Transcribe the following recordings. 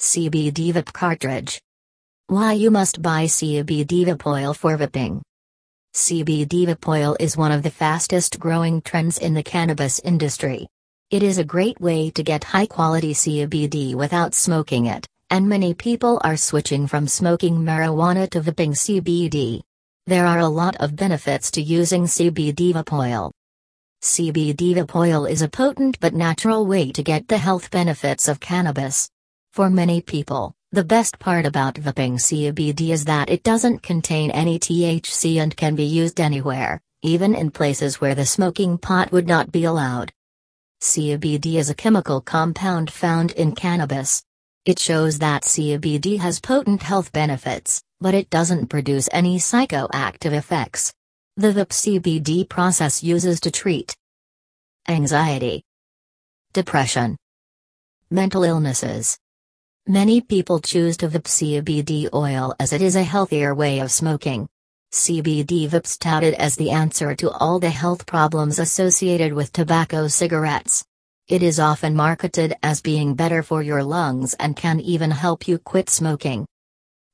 CBD Vape Cartridge. Why you must buy CBD Vape Oil for vaping. CBD Vape Oil is one of the fastest growing trends in the cannabis industry. It is a great way to get high quality CBD without smoking it, and many people are switching from smoking marijuana to vaping CBD. There are a lot of benefits to using CBD Vape Oil. CBD Vape Oil is a potent but natural way to get the health benefits of cannabis. For many people, the best part about vaping CBD is that it doesn't contain any THC and can be used anywhere, even in places where the smoking pot would not be allowed. CBD is a chemical compound found in cannabis. It shows that CBD has potent health benefits, but it doesn't produce any psychoactive effects. The vape CBD process uses to treat anxiety, depression, mental illnesses. Many people choose to vape CBD oil as it is a healthier way of smoking. CBD vape's touted as the answer to all the health problems associated with tobacco cigarettes. It is often marketed as being better for your lungs and can even help you quit smoking.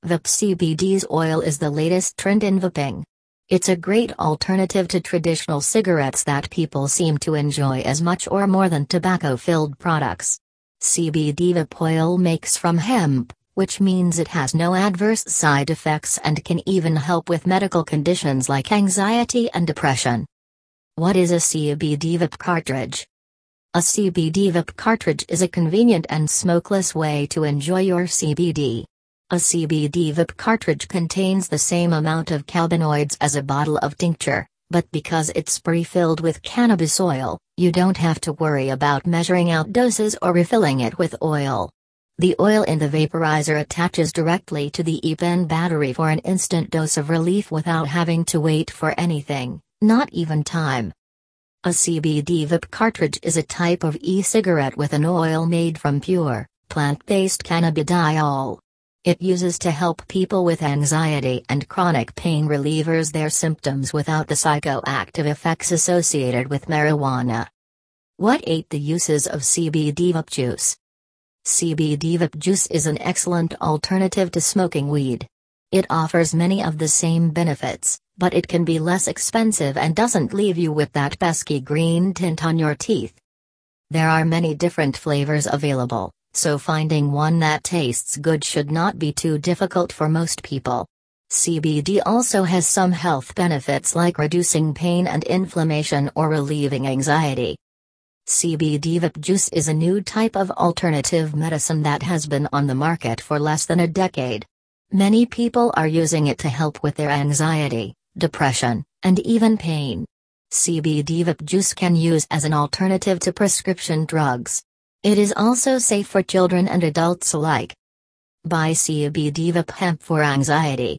Vape CBD's oil is the latest trend in vaping. It's a great alternative to traditional cigarettes that people seem to enjoy as much or more than tobacco-filled products. CBD vape oil makes from hemp, which means it has no adverse side effects and can even help with medical conditions like anxiety and depression. What is a CBD vape cartridge? A CBD vape cartridge is a convenient and smokeless way to enjoy your CBD. A CBD vape cartridge contains the same amount of cannabinoids as a bottle of tincture, but because it's pre-filled with cannabis oil, you don't have to worry about measuring out doses or refilling it with oil. The oil in the vaporizer attaches directly to the e-pen battery for an instant dose of relief without having to wait for anything, not even time. A CBD vape cartridge is a type of e-cigarette with an oil made from pure, plant-based cannabidiol. It uses to help people with anxiety and chronic pain relievers their symptoms without the psychoactive effects associated with marijuana. What 8 the uses of CBD vape juice? CBD vape juice is an excellent alternative to smoking weed. It offers many of the same benefits, but it can be less expensive and doesn't leave you with that pesky green tint on your teeth. There are many different flavors available, so finding one that tastes good should not be too difficult for most people. CBD also has some health benefits like reducing pain and inflammation or relieving anxiety. CBD vape juice is a new type of alternative medicine that has been on the market for less than a decade. Many people are using it to help with their anxiety, depression, and even pain. CBD vape juice can use as an alternative to prescription drugs. It is also safe for children and adults alike. Buy CBD vape hemp for anxiety.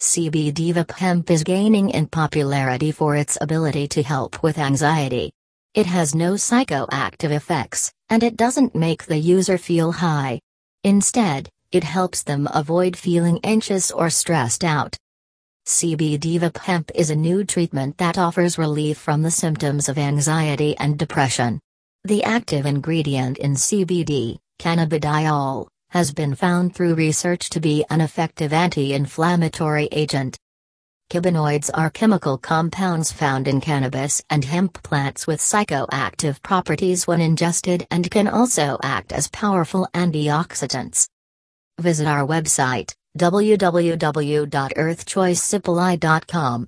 CBD vape hemp is gaining in popularity for its ability to help with anxiety. It has no psychoactive effects, and it doesn't make the user feel high. Instead, it helps them avoid feeling anxious or stressed out. CBD vape hemp is a new treatment that offers relief from the symptoms of anxiety and depression. The active ingredient in CBD, cannabidiol, has been found through research to be an effective anti-inflammatory agent. Cannabinoids are chemical compounds found in cannabis and hemp plants with psychoactive properties when ingested and can also act as powerful antioxidants. Visit our website, www.earthchoicesupply.com.